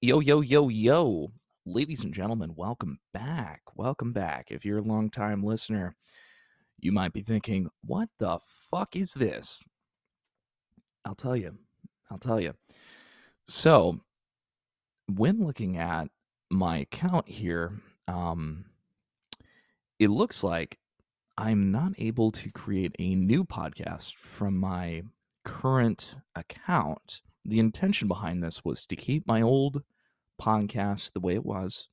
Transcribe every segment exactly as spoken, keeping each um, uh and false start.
Yo, yo, yo, yo. Ladies and gentlemen, welcome back. Welcome back. If you're a long-time listener, you might be thinking, what the fuck is this? I'll tell you. I'll tell you. So, when looking at my account here, um, it looks like I'm not able to create a new podcast from my current account. The intention behind this was to keep my old podcast the way it was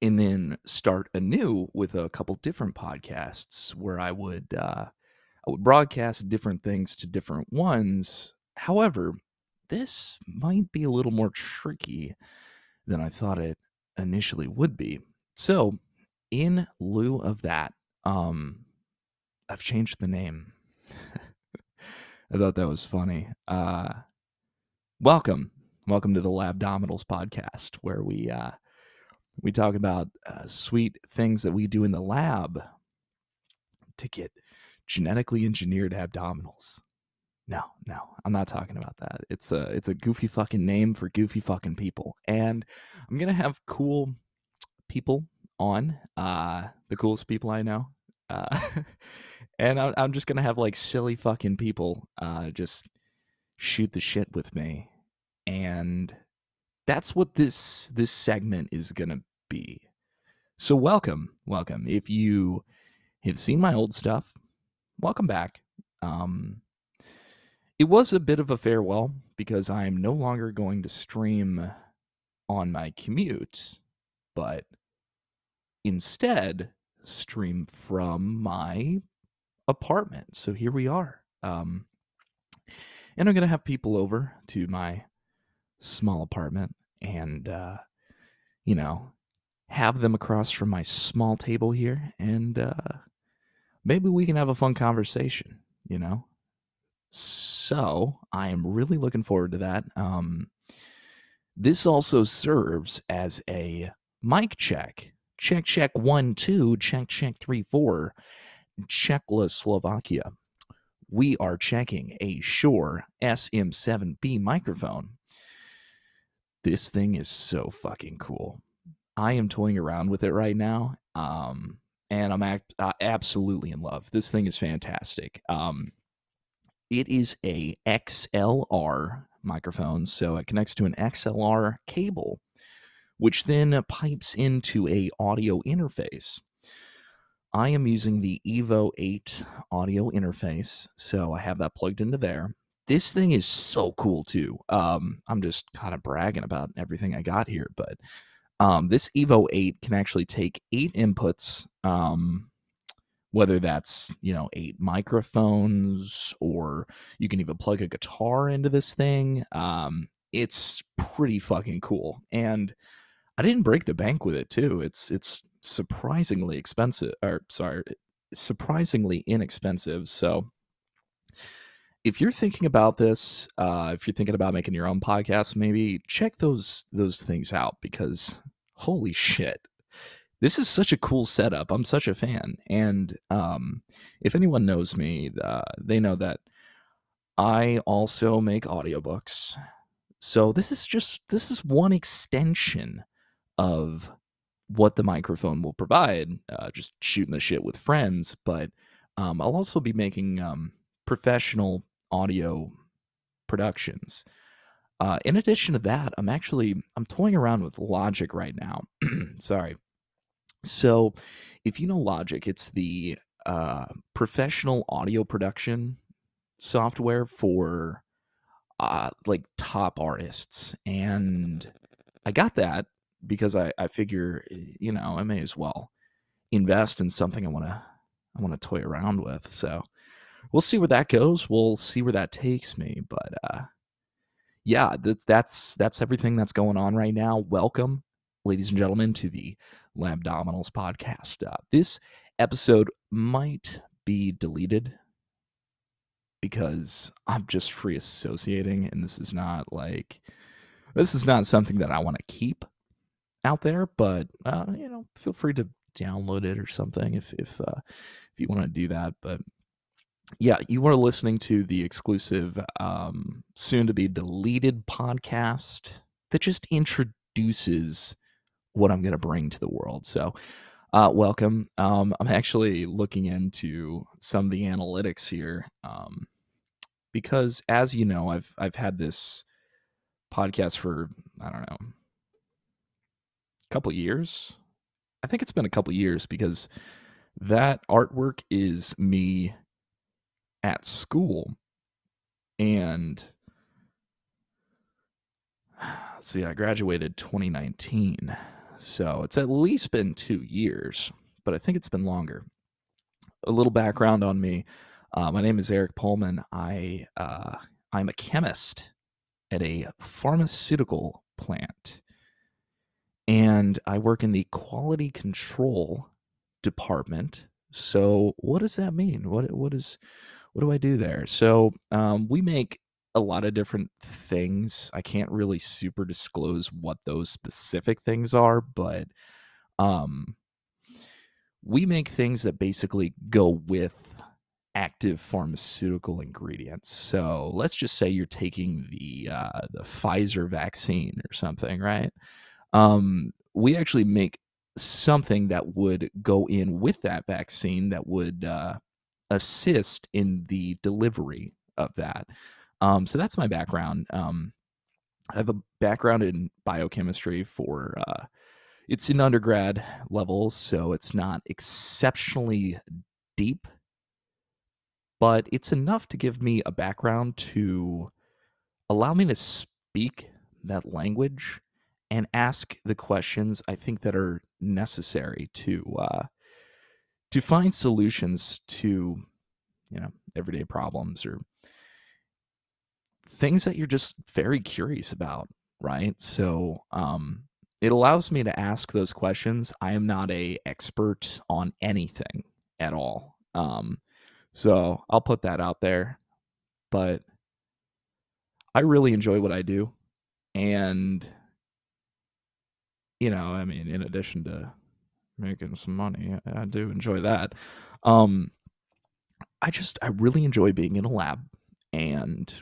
and then start anew with a couple different podcasts where I would uh, I would broadcast different things to different ones. However, this might be a little more tricky than I thought it initially would be. So in lieu of that, um, I've changed the name. I thought that was funny. Uh, welcome. Welcome to the Labdominals podcast, where we uh, we talk about uh, sweet things that we do in the lab to get genetically engineered abdominals. No, no, I'm not talking about that. It's a, it's a goofy fucking name for goofy fucking people. And I'm going to have cool people on, uh, the coolest people I know. Uh, and I'm, I'm just going to have like silly fucking people uh, just shoot the shit with me. And that's what this this segment is going to be. So welcome, welcome. If you have seen my old stuff, welcome back. Um, it was a bit of a farewell because I'm no longer going to stream on my commute, but instead stream from my apartment. So here we are. Um, and I'm going to have people over to my small apartment and, uh, you know, have them across from my small table here. And uh, maybe we can have a fun conversation, you know. So I am really looking forward to that. Um, this also serves as a mic check. Check, check, one, two, check, check, three, four. Czechoslovakia. We are checking a Shure S M seven B microphone. This thing is so fucking cool. I am toying around with it right now, um, and I'm act- uh, absolutely in love. This thing is fantastic. Um, it is a X L R microphone, so it connects to an X L R cable, which then pipes into a audio interface. I am using the Evo eight audio interface, so I have that plugged into there. This thing is so cool, too. Um, I'm just kind of bragging about everything I got here, but um, this Evo eight can actually take eight inputs, um, whether that's, you know, eight microphones, or you can even plug a guitar into this thing. Um, it's pretty fucking cool. And I didn't break the bank with it, too. It's, it's surprisingly expensive, or sorry, surprisingly inexpensive, so... If you're thinking about this, uh, if you're thinking about making your own podcast, maybe check those those things out, because holy shit, this is such a cool setup. I'm such a fan. And um, if anyone knows me, uh, they know that I also make audiobooks. So this is just this is one extension of what the microphone will provide. Uh, just shooting the shit with friends, but um, I'll also be making um, professional audio productions. Uh, in addition to that, I'm actually, I'm toying around with Logic right now. Sorry. So if you know Logic, it's the uh, professional audio production software for uh, like top artists. And I got that because I, I figure, you know, I may as well invest in something I want to, I want to toy around with. So we'll see where that goes. We'll see where that takes me. But uh, yeah, that's, that's that's everything that's going on right now. Welcome, ladies and gentlemen, to the Labdominals podcast. Uh, this episode might be deleted because I'm just free associating, and this is not like this is not something that I want to keep out there. But uh, you know, feel free to download it or something if if uh, if you want to do that. But yeah, you are listening to the exclusive, um, soon-to-be-deleted podcast that just introduces what I'm going to bring to the world. So uh, welcome. Um, I'm actually looking into some of the analytics here, um, because, as you know, I've I've had this podcast for, I don't know, a couple years. I think it's been a couple years, because that artwork is me at school. And let's see, I graduated twenty nineteen, so it's at least been two years, but I think it's been longer. A little background on me. Uh, my name is Eric Pullman. I, uh, I'm a chemist at a pharmaceutical plant, and I work in the quality control department. So what does that mean? What, what is... What do I do there? So um, we make a lot of different things. I can't really super disclose what those specific things are, but um, we make things that basically go with active pharmaceutical ingredients. So let's just say you're taking the uh, the Pfizer vaccine or something, right? Um, we actually make something that would go in with that vaccine that would uh, assist in the delivery of that. Um, so that's my background. Um, I have a background in biochemistry for, uh, it's in undergrad level, so it's not exceptionally deep, but it's enough to give me a background to allow me to speak that language and ask the questions I think that are necessary to, uh, to find solutions to, you know, everyday problems or things that you're just very curious about, right? So um, it allows me to ask those questions. I am not an expert on anything at all. Um, so I'll put that out there. But I really enjoy what I do. And, you know, I mean, in addition to making some money, I do enjoy that. Um, I just, I really enjoy being in a lab and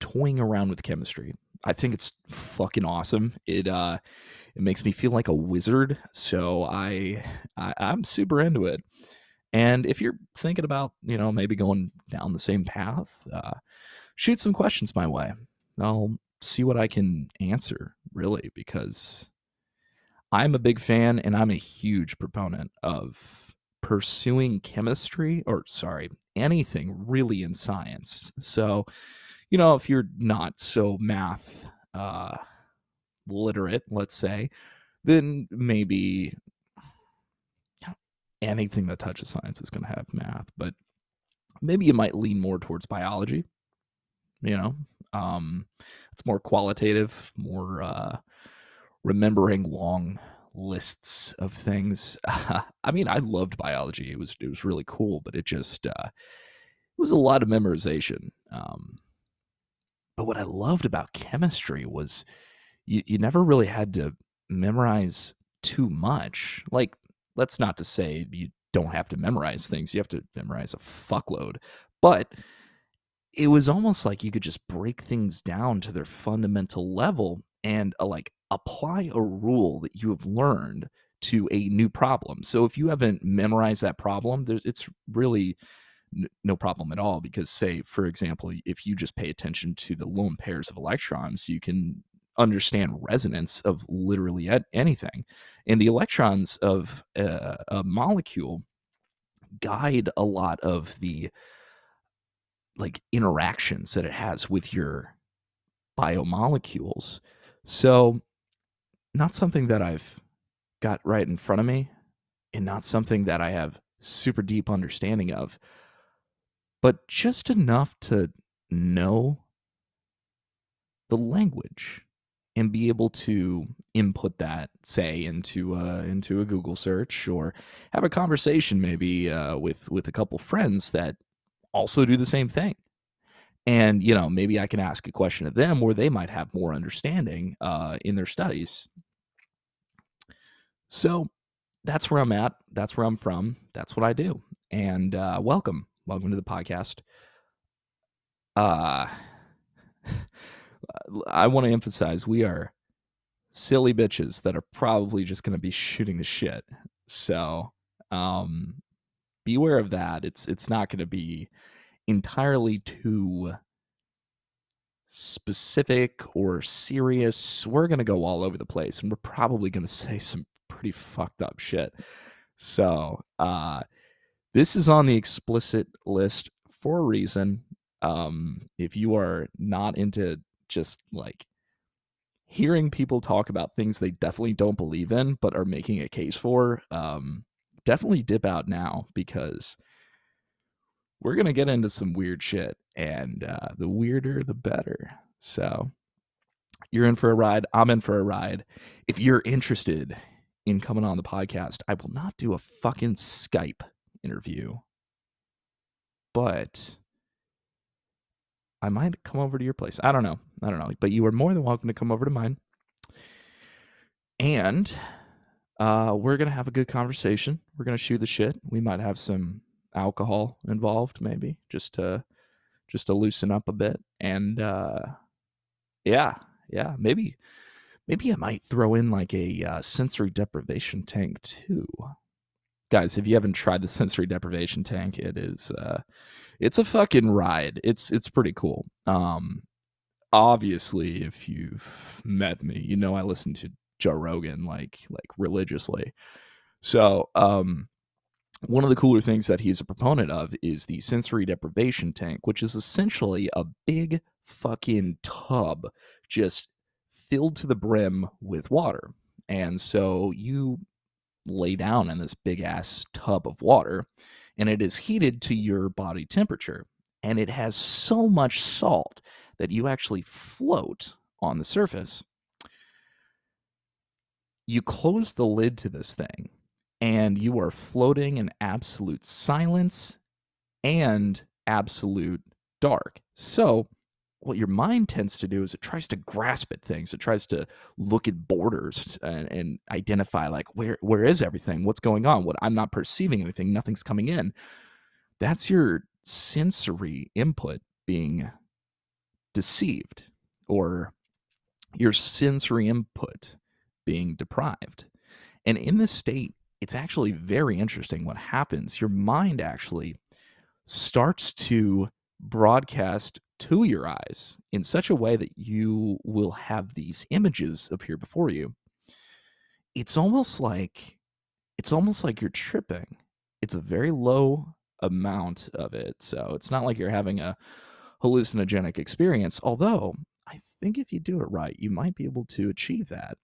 toying around with chemistry. I think it's fucking awesome. It, uh, it makes me feel like a wizard. So I, I, I'm super into it. And if you're thinking about, you know, maybe going down the same path, uh, shoot some questions my way. I'll see what I can answer, really, because I'm a big fan, and I'm a huge proponent of pursuing chemistry, or sorry, anything really in science. So, you know, if you're not so math uh, literate, let's say, then maybe anything that touches science is going to have math, but maybe you might lean more towards biology. You know, um, it's more qualitative, more, uh, remembering long lists of things. Uh, I mean, I loved biology. It was, it was really cool, but it just, uh, it was a lot of memorization. Um, but what I loved about chemistry was you, you never really had to memorize too much. Like, that's not to say you don't have to memorize things. You have to memorize a fuckload, but it was almost like you could just break things down to their fundamental level and uh, like, apply a rule that you have learned to a new problem. So if you haven't memorized that problem, there's, it's really n- no problem at all, because, say, for example, if you just pay attention to the lone pairs of electrons, you can understand resonance of literally ed- anything. And the electrons of a, a molecule guide a lot of the, like, interactions that it has with your biomolecules. So, not something that I've got right in front of me, and not something that I have super deep understanding of, but just enough to know the language and be able to input that, say, into uh, into a Google search, or have a conversation maybe uh, with with a couple friends that also do the same thing. And, you know, maybe I can ask a question of them where they might have more understanding uh, in their studies. So that's where I'm at. That's where I'm from. That's what I do. And uh, welcome. Welcome to the podcast. Uh, I want to emphasize we are silly bitches that are probably just going to be shooting the shit. So um, beware of that. It's it's not going to be entirely too specific or serious. We're going to go all over the place, and we're probably going to say some pretty fucked up shit. So uh, this is on the explicit list for a reason. Um, if you are not into just like hearing people talk about things they definitely don't believe in, but are making a case for, um, definitely dip out now, because we're going to get into some weird shit, and uh, the weirder, the better. So you're in for a ride. I'm in for a ride. If you're interested in coming on the podcast, I will not do a fucking Skype interview, but I might come over to your place. I don't know. I don't know. But you are more than welcome to come over to mine. And uh, we're going to have a good conversation. We're going to shoot the shit. We might have some alcohol involved, maybe, just to just to loosen up a bit. And uh, yeah, yeah, maybe maybe I might throw in like a uh, sensory deprivation tank too. Guys, if you haven't tried the sensory deprivation tank, it is uh, it's a fucking ride. It's it's pretty cool. Um, obviously, if you've met me, you know I listen to Joe Rogan like like religiously. So um, one of the cooler things that he's a proponent of is the sensory deprivation tank, which is essentially a big fucking tub just filled to the brim with water, and so you lay down in this big ass tub of water, and it is heated to your body temperature, and it has so much salt that you actually float on the surface. You close the lid to this thing, and you are floating in absolute silence and absolute dark. So what your mind tends to do is it tries to grasp at things. It tries to look at borders and, and identify like, where where is everything? What's going on? What I'm not perceiving anything. Nothing's coming in. That's your sensory input being deceived, or your sensory input being deprived. And in this state, it's actually very interesting what happens. Your mind actually starts to broadcast to your eyes in such a way that you will have these images appear before you. It's almost like, it's almost like you're tripping. It's a very low amount of it, so it's not like you're having a hallucinogenic experience, although I think if you do it right, you might be able to achieve that.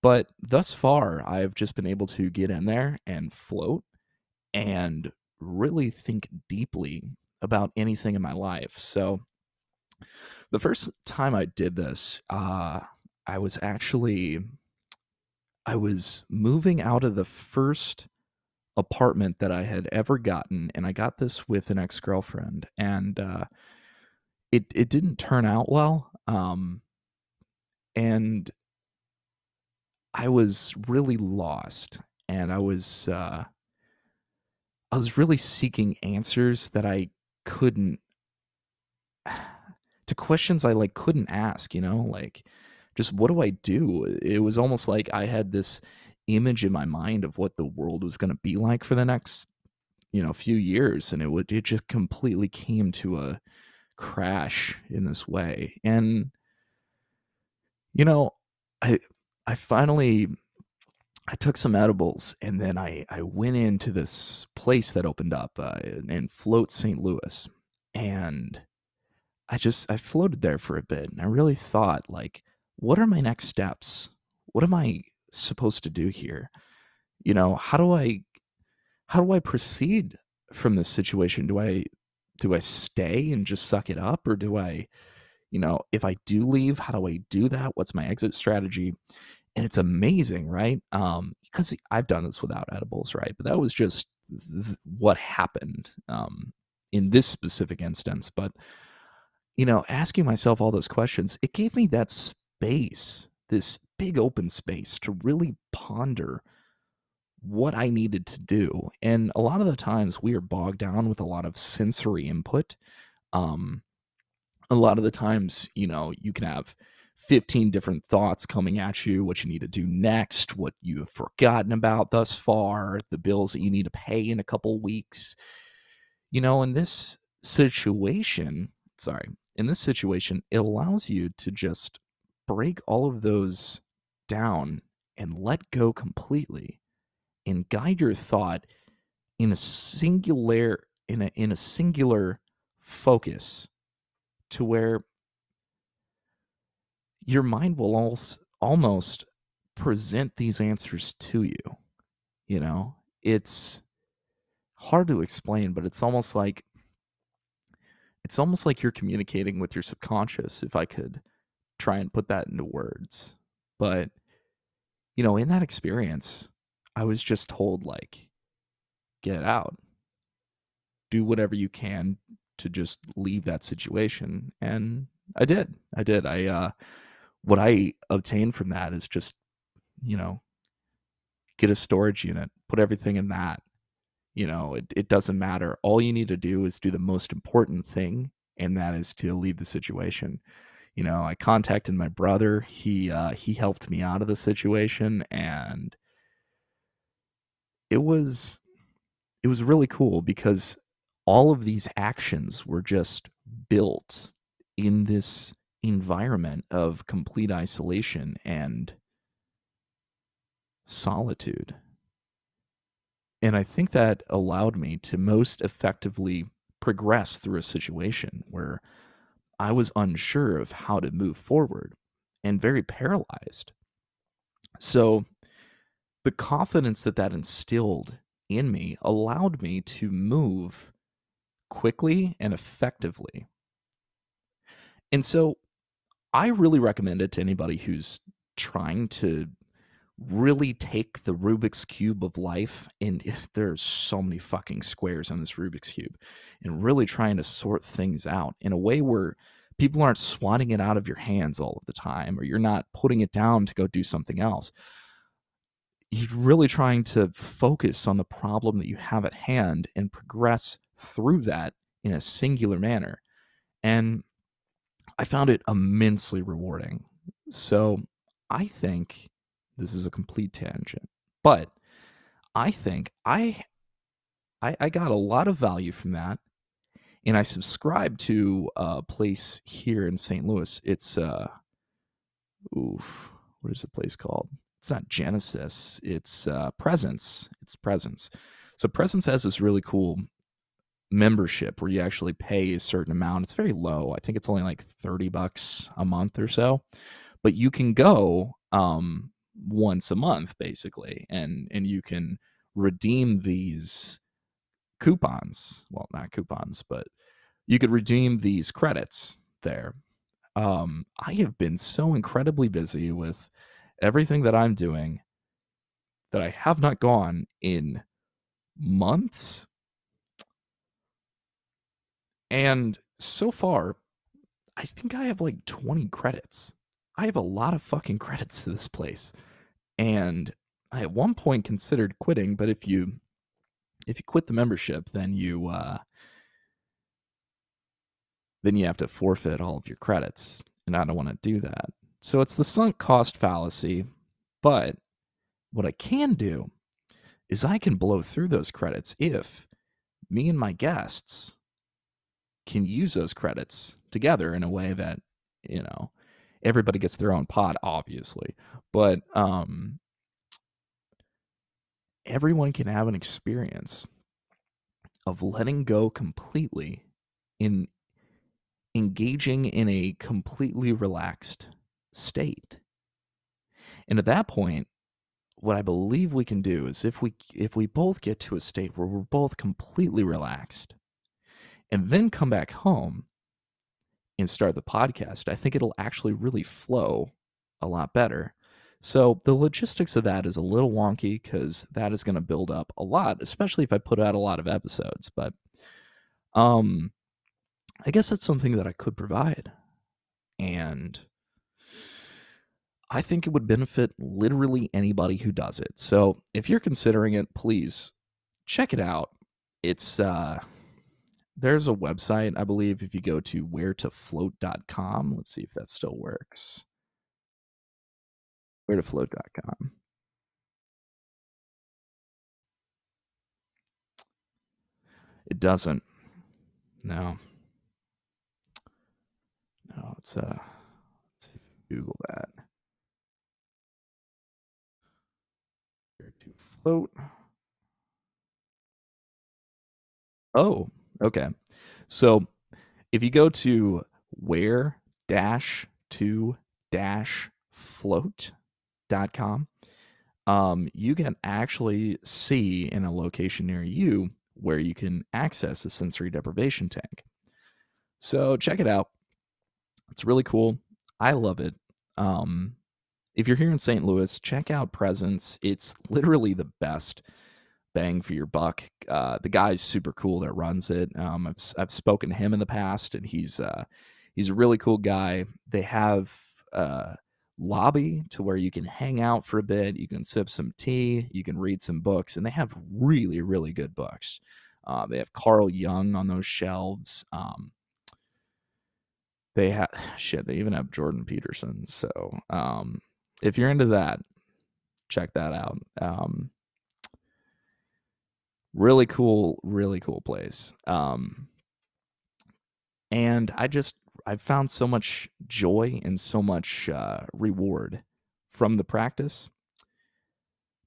But thus far, I've just been able to get in there and float and really think deeply about anything in my life. So the first time I did this, uh, I was actually, I was moving out of the first apartment that I had ever gotten, and I got this with an ex-girlfriend, and uh, it it didn't turn out well, um, and I was really lost, and I was uh, I was really seeking answers that I couldn't. To questions I like couldn't ask, you know, like, just what do I do? It was almost like I had this image in my mind of what the world was going to be like for the next, you know, few years, and it would it just completely came to a crash in this way. And you know, I I finally I took some edibles, and then I I went into this place that opened up uh, in Float Saint Louis, and I just, I floated there for a bit, and I really thought, like, what are my next steps? What am I supposed to do here? You know, how do I, how do I proceed from this situation? Do I, do I stay and just suck it up? Or do I, you know, if I do leave, how do I do that? What's my exit strategy? And it's amazing, right? Um, because I've done this without edibles, right? But that was just th- what happened um, in this specific instance. But you know, asking myself all those questions, it gave me that space, this big open space to really ponder what I needed to do. And a lot of the times we are bogged down with a lot of sensory input. Um, a lot of the times, you know, you can have fifteen different thoughts coming at you, what you need to do next, what you have forgotten about thus far, the bills that you need to pay in a couple weeks. You know, in this situation, sorry, in this situation, it allows you to just break all of those down and let go completely and guide your thought in a singular, in a, in a singular focus to where your mind will almost present these answers to you. You know, it's hard to explain, but it's almost like, it's almost like you're communicating with your subconscious, if I could try and put that into words. But, you know, in that experience, I was just told, like, get out, do whatever you can to just leave that situation. And I did, I did. I, uh, what I obtained from that is just, you know, get a storage unit, put everything in that. You know, it, it doesn't matter. All you need to do is do the most important thing, and that is to leave the situation. You know, I contacted my brother. He uh, he helped me out of the situation, and it was it was really cool because all of these actions were just built in this environment of complete isolation and solitude. And I think that allowed me to most effectively progress through a situation where I was unsure of how to move forward and very paralyzed. So the confidence that that instilled in me allowed me to move quickly and effectively. And so I really recommend it to anybody who's trying to really take the Rubik's Cube of life, and there's so many fucking squares on this Rubik's Cube, and really trying to sort things out in a way where people aren't swatting it out of your hands all of the time, or you're not putting it down to go do something else. You're really trying to focus on the problem that you have at hand and progress through that in a singular manner. And I found it immensely rewarding. So I think this is a complete tangent, but I think I, I I got a lot of value from that, and I subscribe to a place here in Saint Louis. It's uh, oof, what is the place called? It's not Genesis. It's uh, Presence. It's Presence. So Presence has this really cool membership where you actually pay a certain amount. It's very low. I think it's only like thirty bucks a month or so, but you can go um. once a month basically, and and you can redeem these coupons, well not coupons but you could redeem these credits there. um I have been so incredibly busy with everything that I'm doing that I have not gone in months, and so far I think I have like twenty credits. I have a lot of fucking credits to this place, and I at one point considered quitting. But if you, if you quit the membership, then you, uh, then you have to forfeit all of your credits, and I don't want to do that. So it's the sunk cost fallacy. But what I can do is I can blow through those credits if me and my guests can use those credits together in a way that, you know, everybody gets their own pod, obviously, but um, everyone can have an experience of letting go completely, in engaging in a completely relaxed state. And at that point, what I believe we can do is if we if we both get to a state where we're both completely relaxed and then come back home and start the podcast, I think it'll actually really flow a lot better. So the logistics of that is a little wonky because that is going to build up a lot, especially if I put out a lot of episodes. But um, I guess that's something that I could provide. And I think it would benefit literally anybody who does it. So if you're considering it, please check it out. It's uh, there's a website, I believe, if you go to where to float dot com. Let's see if that still works. where to float dot com. It doesn't. No. No, it's uh let's see if you Google that. Where to float. Oh, okay. So if you go to where dash to dash float dot com, um, you can actually see in a location near you where you can access the sensory deprivation tank. So check it out. It's really cool. I love it. Um, if you're here in Saint Louis, check out Presence. It's literally the best bang for your buck. Uh, the guy's super cool that runs it. Um, I've, I've spoken to him in the past, and he's, uh, he's a really cool guy. They have a lobby to where you can hang out for a bit. You can sip some tea. You can read some books, and they have really, really good books. Uh, they have Carl Jung on those shelves. Um, They have shit. They even have Jordan Peterson. So um, if you're into that, check that out. Um, really cool, really cool place. Um, and I just I found so much joy and so much uh, reward from the practice.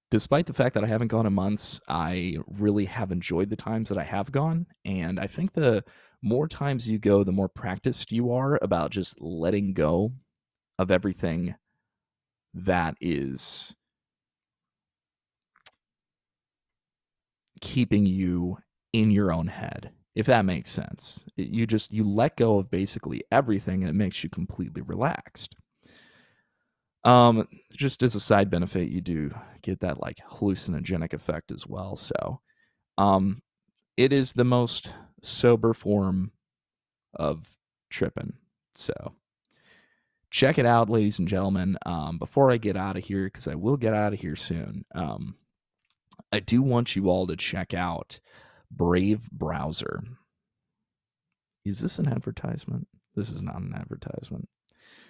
Despite the fact that I haven't gone in months, I really have enjoyed the times that I have gone, and I think the more times you go, the more practiced you are about just letting go of everything that is keeping you in your own head, if that makes sense. It, you just, you let go of basically everything, and it makes you completely relaxed. Um, just as a side benefit, you do get that like hallucinogenic effect as well. So, um, it is the most sober form of tripping. So check it out, ladies and gentlemen. Um, before I get out of here, because I will get out of here soon, um, I do want you all to check out Brave Browser. Is this an advertisement? This is not an advertisement.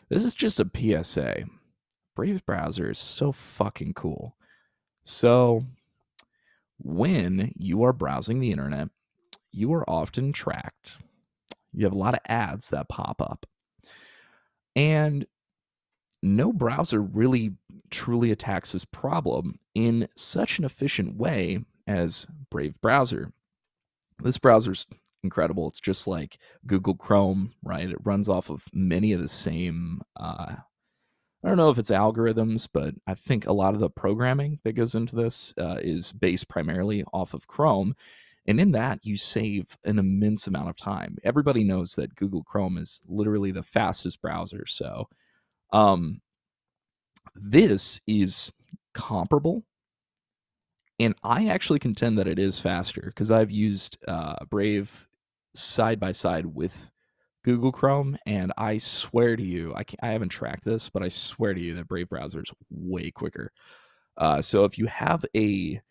This is just a P S A. Brave Browser is so fucking cool. So when you are browsing the internet, you are often tracked. You have a lot of ads that pop up. And no browser really truly attacks this problem in such an efficient way as Brave Browser. This browser's incredible. It's just like Google Chrome, right? It runs off of many of the same, uh, I don't know if it's algorithms, but I think a lot of the programming that goes into this uh, is based primarily off of Chrome. And in that, you save an immense amount of time. Everybody knows that Google Chrome is literally the fastest browser. So um, this is comparable. And I actually contend that it is faster, because I've used uh, Brave side by side with Google Chrome. And I swear to you, I, I haven't tracked this, but I swear to you that Brave Browser is way quicker. Uh, so if you have a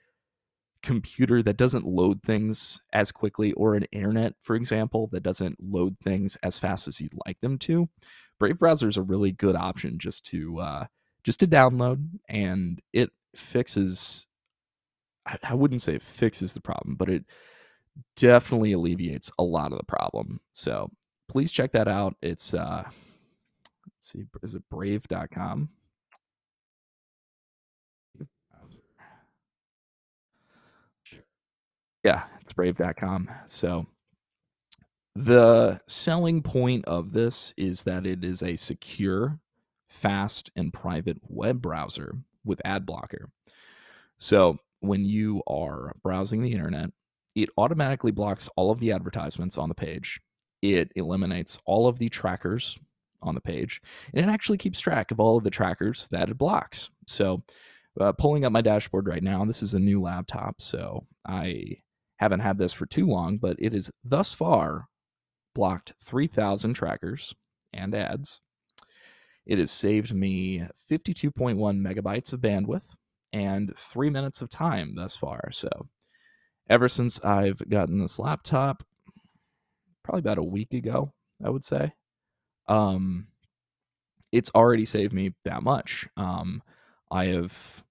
computer that doesn't load things as quickly, or an internet, for example, that doesn't load things as fast as you'd like them to, Brave Browser is a really good option just to uh, just to download. And it fixes, I, I wouldn't say it fixes the problem, but it definitely alleviates a lot of the problem. So please check that out. It's, uh, let's see, is it brave dot com? Yeah, it's brave dot com. So the selling point of this is that it is a secure, fast, and private web browser with ad blocker. So when you are browsing the internet, it automatically blocks all of the advertisements on the page. It eliminates all of the trackers on the page, and it actually keeps track of all of the trackers that it blocks. So uh, pulling up my dashboard right now, this is a new laptop, so I haven't had this for too long, but it is thus far blocked three thousand trackers and ads. It has saved me fifty-two point one megabytes of bandwidth and three minutes of time thus far. So ever since I've gotten this laptop, probably about a week ago, I would say, um, it's already saved me that much. Um, I have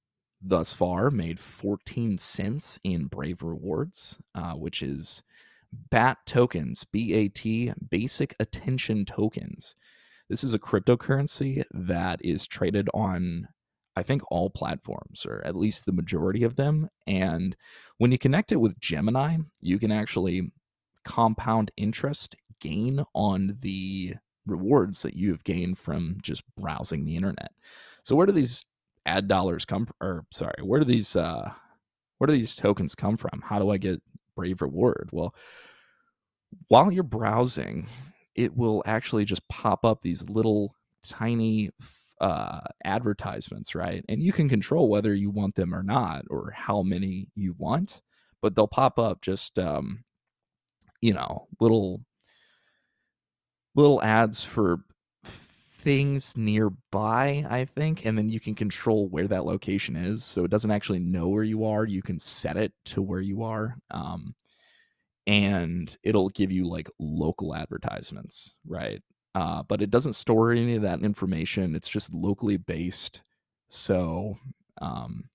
thus far made fourteen cents in Brave rewards, uh, which is B A T tokens, B A T, basic attention tokens. This is a cryptocurrency that is traded on, I think, all platforms, or at least the majority of them. And when you connect it with Gemini, you can actually compound interest gain on the rewards that you have gained from just browsing the internet. So where do these ad dollars come from? Or sorry, where do these uh, where do these tokens come from? How do I get Brave reward? Well, while you're browsing, it will actually just pop up these little tiny uh, advertisements, right? And you can control whether you want them or not, or how many you want, but they'll pop up just, um, you know, little, little ads for things nearby, I think. And then you can control where that location is. So it doesn't actually know where you are. You can set it to where you are. Um, and it'll give you like local advertisements, right? Uh, but it doesn't store any of that information. It's just locally based. So um,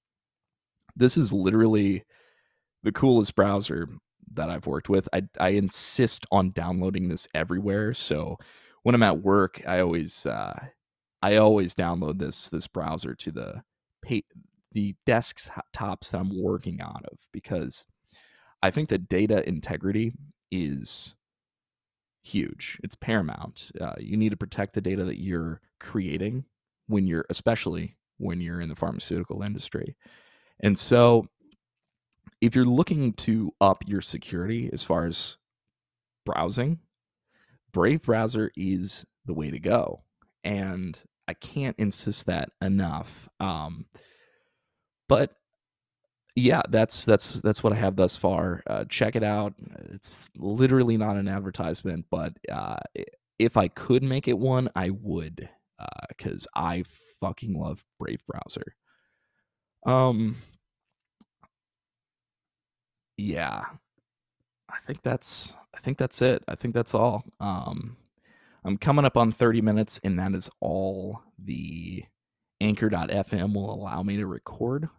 this is literally the coolest browser that I've worked with. I, I insist on downloading this everywhere. So when I'm at work, I always uh, I always download this this browser to the pa- the desktops that I'm working out of, because I think that data integrity is huge. It's paramount. Uh, you need to protect the data that you're creating when you're, especially when you're in the pharmaceutical industry. And so if you're looking to up your security as far as browsing, Brave Browser is the way to go. And I can't insist that enough. Um, but yeah, that's that's that's what I have thus far. Uh, check it out. It's literally not an advertisement, but uh, if I could make it one, I would, because uh, I fucking love Brave Browser. Um, yeah, I think that's I think that's it. I think that's all. Um, I'm coming up on thirty minutes, and that is all the anchor dot f m will allow me to record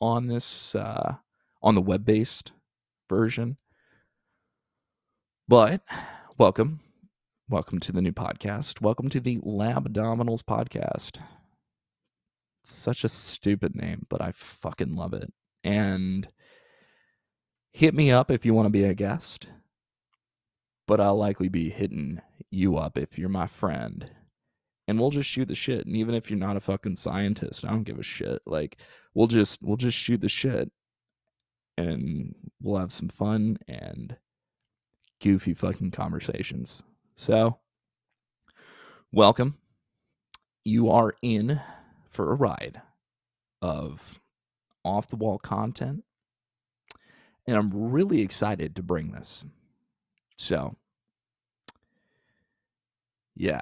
on this, uh, on the web-based version. But welcome, welcome to the new podcast. Welcome to the Labdominals podcast. It's such a stupid name, but I fucking love it. And hit me up if you want to be a guest, but I'll likely be hitting you up if you're my friend. And we'll just shoot the shit. And even if you're not a fucking scientist, I don't give a shit. Like, we'll just we'll just shoot the shit. And we'll have some fun and goofy fucking conversations. So, welcome. You are in for a ride of off-the-wall content. And I'm really excited to bring this. So, yeah.